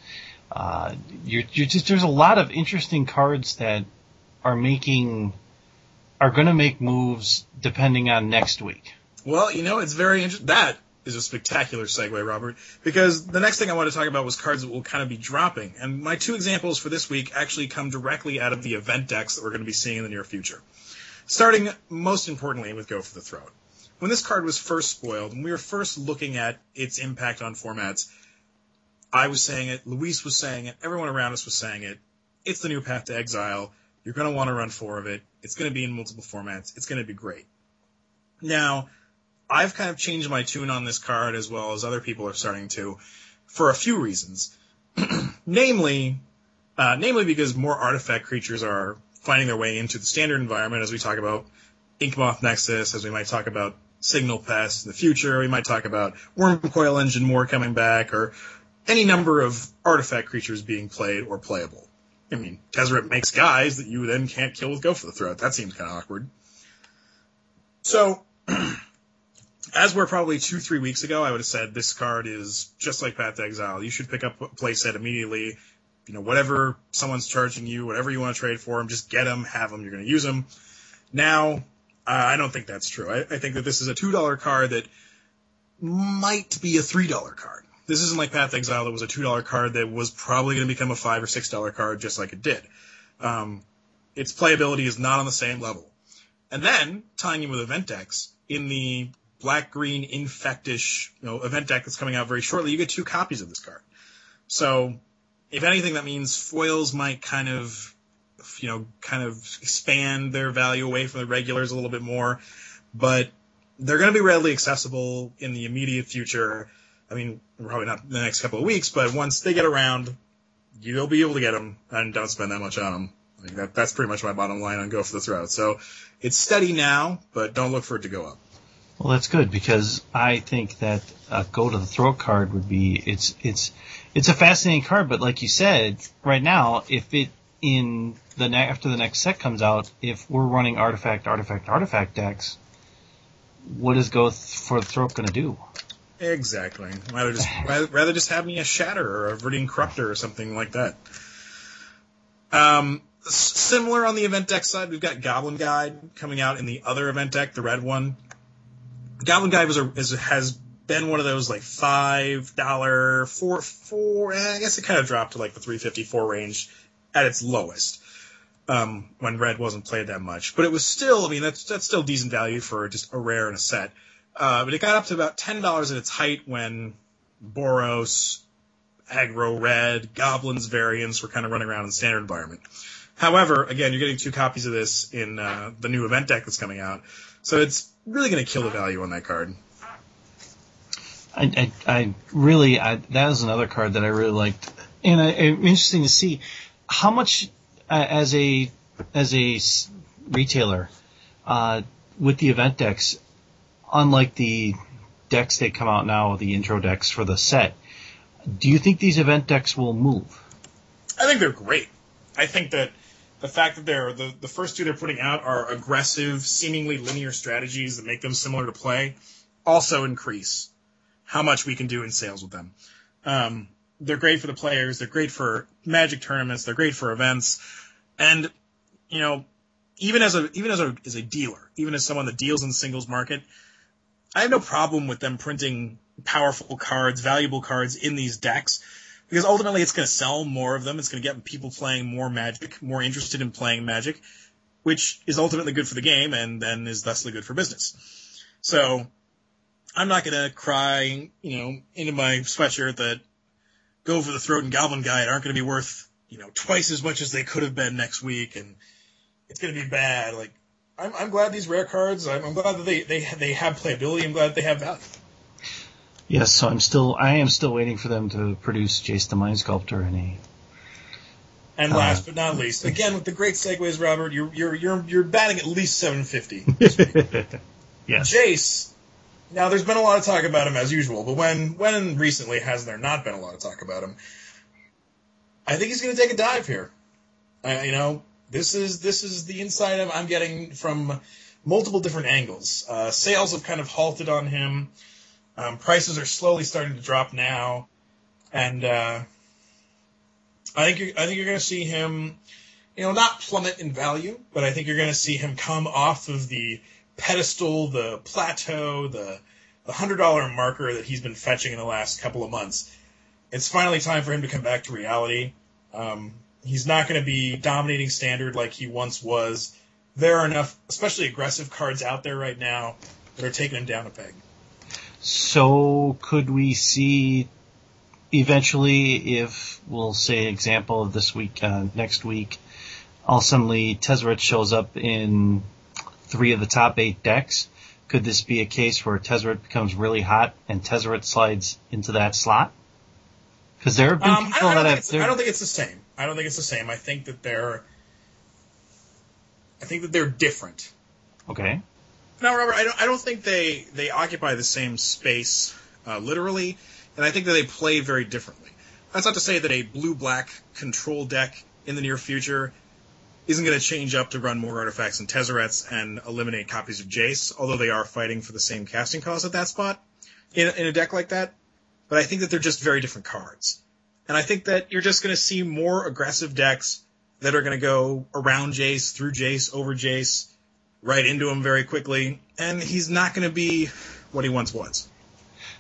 There's a lot of interesting cards that are going to make moves depending on next week. Well, you know, it's very interesting. That is a spectacular segue, Robert, because the next thing I want to talk about was cards that will kind of be dropping. And my two examples for this week actually come directly out of the event decks that we're going to be seeing in the near future. Starting most importantly with Go for the Throat. When this card was first spoiled, and we were first looking at its impact on formats, I was saying it, Luis was saying it, everyone around us was saying it. It's the new Path to Exile. You're going to want to run 4 of it. It's going to be in multiple formats. It's going to be great. Now, I've kind of changed my tune on this card, as well as other people are starting to, for a few reasons. namely because more artifact creatures are finding their way into the standard environment, as we talk about Ink Moth Nexus, as we might talk about Signal Pass in the future. We might talk about Worm Coil Engine more coming back, or any number of artifact creatures being played or playable. I mean, Tezzeret makes guys that you then can't kill with Go for the Throat. That seems kind of awkward. So, as we're probably 2-3 weeks ago, I would have said this card is just like Path to Exile. You should pick up a playset immediately. You know, whatever someone's charging you, whatever you want to trade for them, just get them, have them, you're going to use them. Now, I don't think that's true. I think that this is a $2 card that might be a $3 card. This isn't like Path to Exile that was a $2 card that was probably going to become a $5 or $6 card just like it did. Its playability is not on the same level. And then, tying in with Event Decks, in the black-green infectish event deck that's coming out very shortly, you get 2 copies of this card. So, if anything, that means foils might kind of expand their value away from the regulars a little bit more, but they're going to be readily accessible in the immediate future. I mean, probably not in the next couple of weeks, but once they get around, you'll be able to get them and don't spend that much on them. Like that's pretty much my bottom line on Go for the Throat. So it's steady now, but don't look for it to go up. Well, that's good, because I think that a Go to the Throat card would be, it's a fascinating card, but like you said, right now, if it after the next set comes out, if we're running artifact decks, what is Go for the Throat going to do? Exactly. Rather just have me a Shatter or a Viridian Corruptor or something like that. Similar on the event deck side, we've got Goblin Guide coming out in the other event deck, the red one. Goblin Guide has been one of those like $5, four. I guess it kind of dropped to like the $3.54 range at its lowest when red wasn't played that much. But it was still, I mean, that's still decent value for just a rare and a set. But it got up to about $10 at its height when Boros, Aggro Red, Goblins variants were kind of running around in the standard environment. However, again, you're getting 2 copies of this in the new event deck that's coming out, so it's really going to kill the value on that card. I really that is another card that I really liked, and it's interesting to see how much as a retailer with the event decks, unlike the decks that come out now, the intro decks for the set. Do you think these event decks will move? I think they're great. I think that the fact that they're the first 2 they're putting out are aggressive, seemingly linear strategies that make them similar to play, also increase how much we can do in sales with them. They're great for the players. They're great for Magic tournaments. They're great for events. And, even as a dealer, even as someone that deals in the singles market, I have no problem with them printing powerful cards, valuable cards in these decks, because ultimately it's going to sell more of them. It's going to get people playing more Magic, more interested in playing Magic, which is ultimately good for the game and then is thusly good for business. So I'm not going to cry, into my sweatshirt that Go for the Throat and Goblin Guide aren't going to be worth, twice as much as they could have been next week, and it's going to be bad. Like, I'm glad these rare cards. I'm glad that they have playability. I'm glad that they have value. Yes, so I am still waiting for them to produce Jace the Mind Sculptor in a. And last but not least, again with the great segues, Robert, you're batting at least 750. Yes. Jace. Now, there's been a lot of talk about him as usual, but when recently has there not been a lot of talk about him? I think he's going to take a dive here. This is the insight I'm getting from multiple different angles. Sales have kind of halted on him. Prices are slowly starting to drop now, and I think you're going to see him, not plummet in value, but I think you're going to see him come off of the pedestal, the plateau, the $100 marker that he's been fetching in the last couple of months. It's finally time for him to come back to reality. He's not going to be dominating standard like he once was. There are enough, especially aggressive cards out there right now that are taking him down a peg. So could we see eventually, if we'll say example of this week, next week, all suddenly Tezzeret shows up in 3 of the top 8 decks? Could this be a case where Tezzeret becomes really hot and Tezzeret slides into that slot? Because there have been people that have. I don't think it's the same. I think that they're different. Okay. No, Robert, I don't think they occupy the same space, literally, and I think that they play very differently. That's not to say that a blue-black control deck in the near future isn't going to change up to run more artifacts and Tezzerets and eliminate copies of Jace, although they are fighting for the same casting cost at that spot in a deck like that. But I think that they're just very different cards. And I think that you're just going to see more aggressive decks that are going to go around Jace, through Jace, over Jace, right into him very quickly. And he's not going to be what he once was.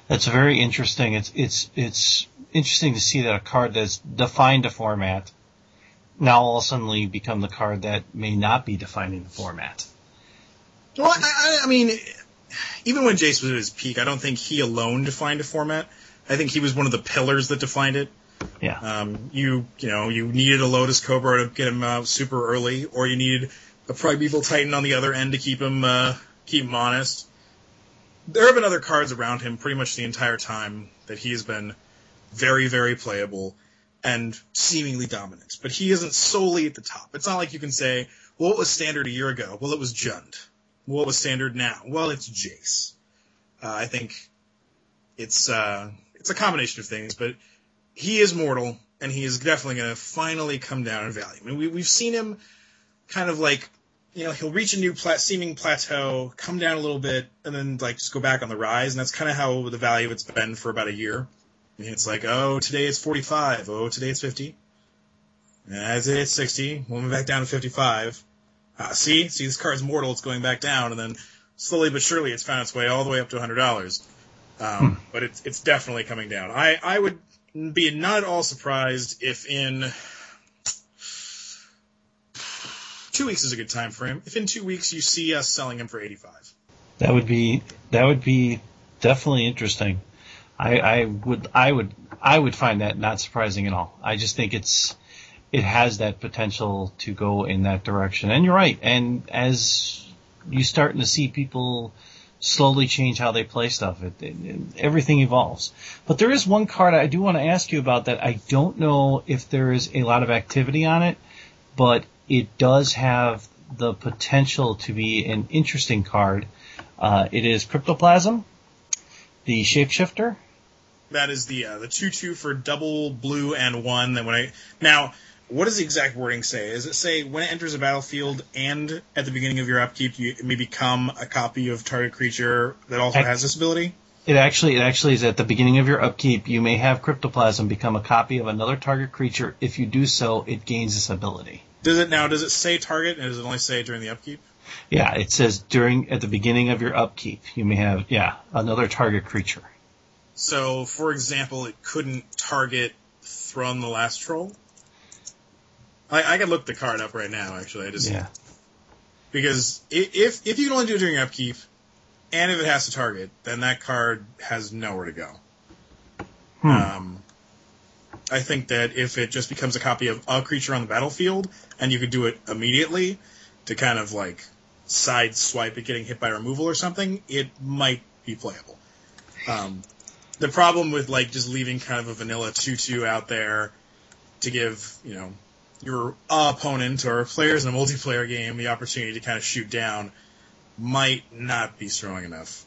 That's very interesting. It's interesting to see that a card that's defined a format now all suddenly become the card that may not be defining the format. Well, I mean, even when Jace was at his peak, I don't think he alone defined a format. I think he was one of the pillars that defined it. Yeah. You needed a Lotus Cobra to get him out super early, or you needed a Primeval Titan on the other end to keep him honest. There have been other cards around him pretty much the entire time that he has been very, very playable and seemingly dominant. But he isn't solely at the top. It's not like you can say, well, what was standard a year ago? Well, it was Jund. What was standard now? Well, it's Jace. I think it's a combination of things, but he is mortal, and he is definitely going to finally come down in value. I mean, we've seen him kind of like, you know, he'll reach a new seeming plateau, come down a little bit, and then, like, just go back on the rise. And that's kind of how the value it's been for about a year. I mean, it's like, oh, today it's 45. Oh, today it's 50. Today it's 60. We'll move back down to 55. See, this card's mortal. It's going back down. And then slowly but surely it's found its way all the way up to $100. But it's definitely coming down. I would be not at all surprised if in 2 weeks is a good time frame. If in 2 weeks you see us selling him for 85, that would be definitely interesting. I would find that not surprising at all. I just think it has that potential to go in that direction. And you're right. And as you're starting to see people slowly change how they play stuff, everything evolves. But there is one card I do want to ask you about that I don't know if there is a lot of activity on it, but it does have the potential to be an interesting card. It is Cryptoplasm, the Shapeshifter. That is the 2/2 for double blue and one. Then now, what does the exact wording say? Does it say when it enters a battlefield and at the beginning of your upkeep, you may become a copy of target creature that also has this ability? It actually is at the beginning of your upkeep. You may have Cryptoplasm become a copy of another target creature. If you do so, it gains this ability. Does it say target, and does it only say during the upkeep? Yeah, it says at the beginning of your upkeep, you may have another target creature. So, for example, it couldn't target Thrun the Last Troll? I could look the card up right now, actually. Because if you can only do it during your upkeep, and if it has to target, then that card has nowhere to go. I think that if it just becomes a copy of a creature on the battlefield, and you could do it immediately to kind of like side swipe at getting hit by removal or something, it might be playable. The problem with like just leaving kind of a vanilla 2/2 out there to give your opponent or players in a multiplayer game the opportunity to kind of shoot down might not be strong enough.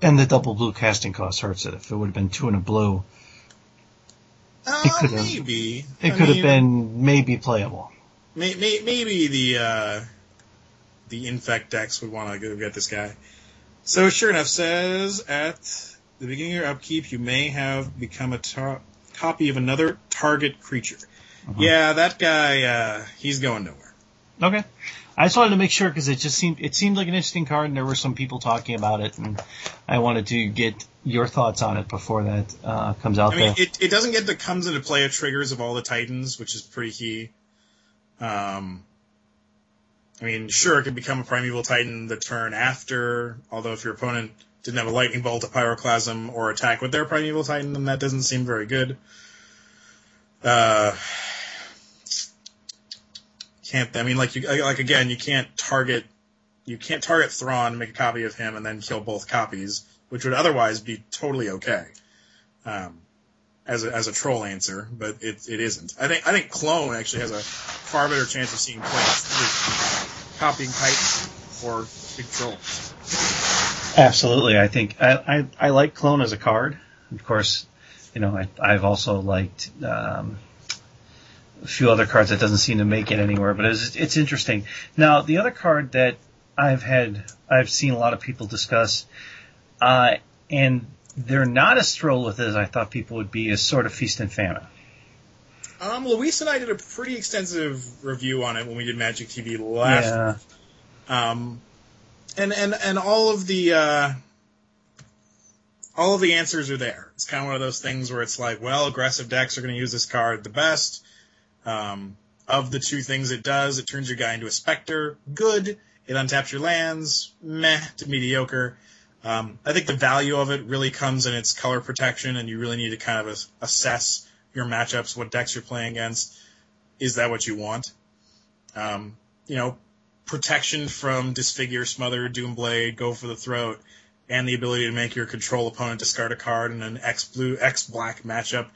And the double blue casting cost hurts it. If it would have been 2 and a blue, it could have been playable. Maybe the Infect decks would want to go get this guy. So sure enough, says at the beginning of your upkeep, you may have become a copy of another target creature. Yeah, that guy, he's going nowhere. Okay. I just wanted to make sure because it seemed like an interesting card, and there were some people talking about it, and I wanted to get your thoughts on it before that comes out. I mean, it doesn't get that comes into play of triggers of all the Titans, which is pretty key. I mean, sure, it could become a Primeval Titan the turn after, although if your opponent didn't have a Lightning Bolt, a Pyroclasm, or attack with their Primeval Titan, then that doesn't seem very good. You can't target Thrawn, make a copy of him, and then kill both copies, which would otherwise be totally okay as a troll answer, but it isn't. I think Clone actually has a far better chance of seeing plays copying Titans or big trolls. Absolutely, I think I like Clone as a card. Of course, you know, I've also liked a few other cards that doesn't seem to make it anywhere, but it's interesting. Now, the other card that I've seen a lot of people discuss, and they're not as thrilled with it as I thought people would be, is sort of Feast and Famine. Luis and I did a pretty extensive review on it when we did Magic TV last week. And all of the answers are there. It's kind of one of those things where it's like, well, aggressive decks are going to use this card the best. Of the two things it does, it turns your guy into a Spectre. Good. It untaps your lands. Meh to mediocre. I think the value of it really comes in its color protection, and you really need to kind of assess your matchups, what decks you're playing against. Is that what you want? You know, protection from Disfigure, Smother, Doomblade, Go for the Throat, and the ability to make your control opponent discard a card in an X-blue, X-black matchup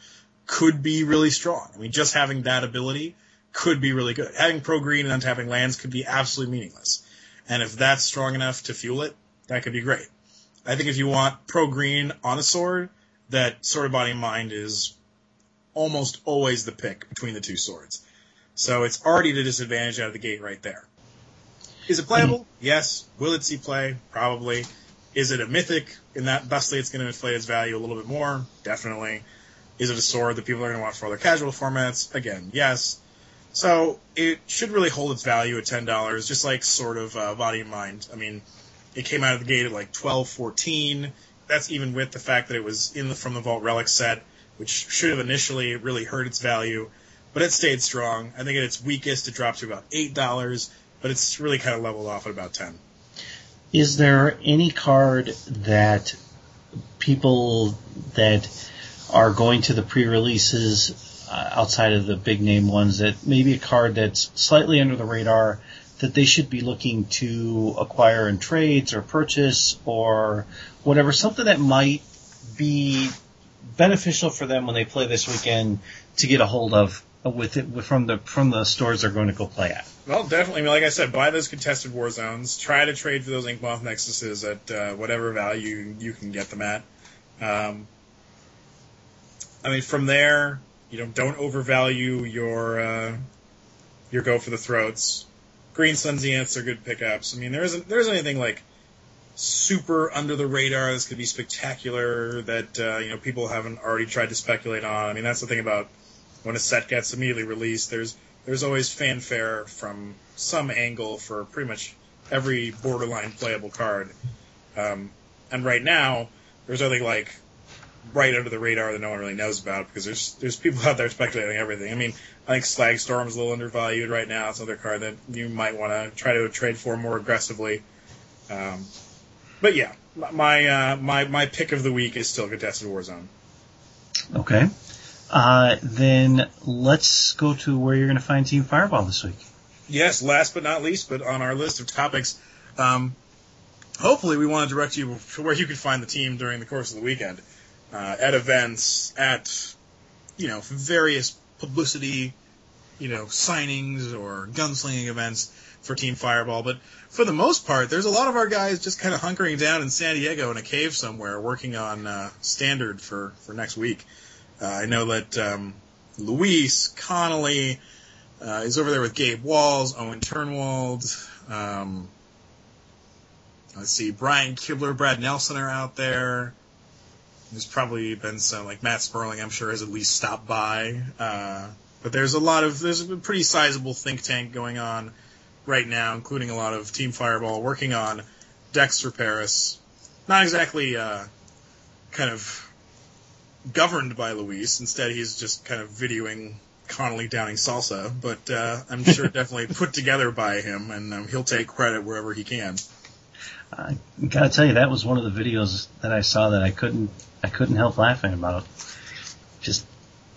could be really strong. I mean, just having that ability could be really good. Having pro-green and untapping lands could be absolutely meaningless. And if that's strong enough to fuel it, that could be great. I think if you want pro-green on a sword, that Sword of Body and Mind is almost always the pick between the two swords. So it's already at a disadvantage out of the gate right there. Is it playable? Yes. Will it see play? Probably. Is it a mythic? In that, thusly, it's going to inflate its value a little bit more. Definitely. Is it a sword that people are going to want for other casual formats? Again, yes. So it should really hold its value at $10, just like Sword of Body and Mind. I mean, it came out of the gate at like $12, $14. That's even with the fact that it was in the From the Vault Relic set, which should have initially really hurt its value, but it stayed strong. I think at its weakest, it dropped to about $8, but it's really kind of leveled off at about $10. Is there any card that people that are going to the pre-releases outside of the big-name ones, that maybe a card that's slightly under the radar that they should be looking to acquire in trades or purchase or whatever, something that might be beneficial for them when they play this weekend to get a hold of with it from the stores they're going to go play at? Well, definitely. I mean, like I said, buy those contested war zones. Try to trade for those Ink Moth Nexuses at whatever value you can get them at. I mean, from there, you know, don't overvalue your Go for the Throats. Green Sun Zeniths are good pickups. I mean, there isn't anything like super under the radar that's going to be spectacular that you know, people haven't already tried to speculate on. I mean, that's the thing about when a set gets immediately released. There's always fanfare from some angle for pretty much every borderline playable card. And right now, there's nothing like right under the radar that no one really knows about, because there's people out there speculating everything. I mean, I think Slagstorm's a little undervalued right now. It's another card that you might want to try to trade for more aggressively. But yeah, my pick of the week is still Contested Warzone. Okay. Then let's go to where you're going to find Team Fireball this week. Yes, last but not least, but on our list of topics, hopefully we want to direct you to where you can find the team during the course of the weekend. At events, at, you know, various publicity, you know, signings or gunslinging events for Team Fireball. But for the most part, there's a lot of our guys just kind of hunkering down in San Diego in a cave somewhere working on Standard for next week. I know that Luis, Conley is over there with Gabe Walls, Owen Turnwald. Let's see, Brian Kibler, Brad Nelson are out there. There's probably been some, like Matt Sperling, I'm sure, has at least stopped by. But there's a pretty sizable think tank going on right now, including a lot of Team Fireball working on decks for Paris. Not exactly kind of governed by Luis. Instead, he's just kind of videoing Connolly downing salsa. But I'm sure definitely put together by him, and he'll take credit wherever he can. I gotta tell you, that was one of the videos that I saw that I couldn't help laughing about. Just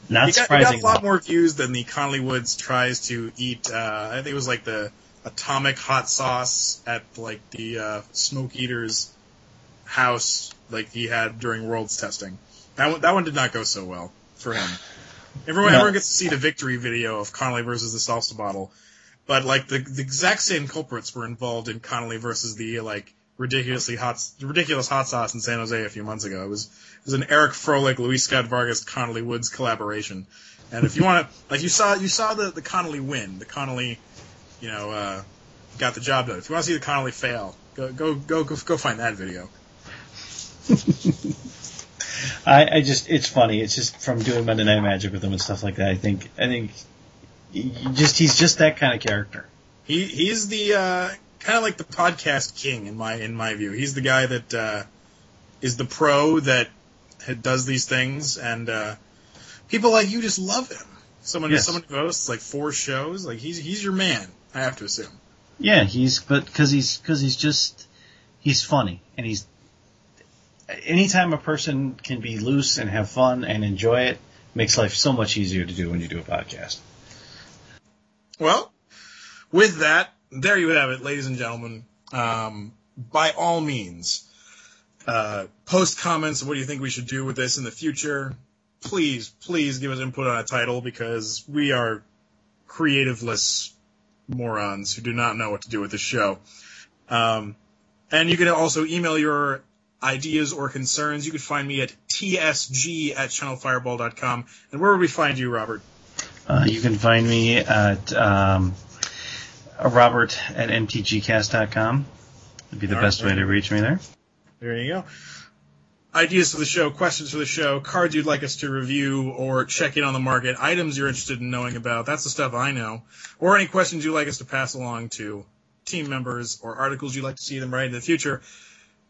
not surprising. It got a lot more views than the Connolly Woods tries to eat. I think it was like the atomic hot sauce at like the Smoke Eater's house, like he had during Worlds testing. That one did not go so well for him. Everyone gets to see the victory video of Connolly versus the salsa bottle, but like the exact same culprits were involved in Connolly versus the like ridiculous hot sauce in San Jose a few months ago. It was an Eric Froelich, Luis Scott Vargas, Connolly Woods collaboration. And if you want to, like, you saw the Connolly win. The Connolly, got the job done. If you want to see the Connolly fail, go find that video. I just, it's funny. It's just from doing Monday Night Magic with him and stuff like that. I think he's just that kind of character. He's the kind of like the podcast king in my view. He's the guy that is the pro that does these things, and people like you just love him. Someone who hosts like 4 shows, like he's your man. I have to assume. Yeah, he's funny, and he's. Anytime a person can be loose and have fun and enjoy it, makes life so much easier to do when you do a podcast. Well, with that, there you have it, ladies and gentlemen. By all means, post comments of what you think we should do with this in the future. Please give us input on a title, because we are creativeless morons who do not know what to do with the show. And you can also email your ideas or concerns. You can find me at tsg@channelfireball.com. And where will we find you, Robert? You can find me at robert@mtgcast.com. That'd be the best way to reach me there. There you go. Ideas for the show, questions for the show, cards you'd like us to review or check in on the market, items you're interested in knowing about. That's the stuff I know. Or any questions you'd like us to pass along to team members or articles you'd like to see them write in the future.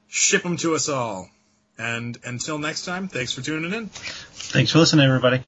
Ship them to us all. And until next time, thanks for tuning in. Thanks for listening, everybody.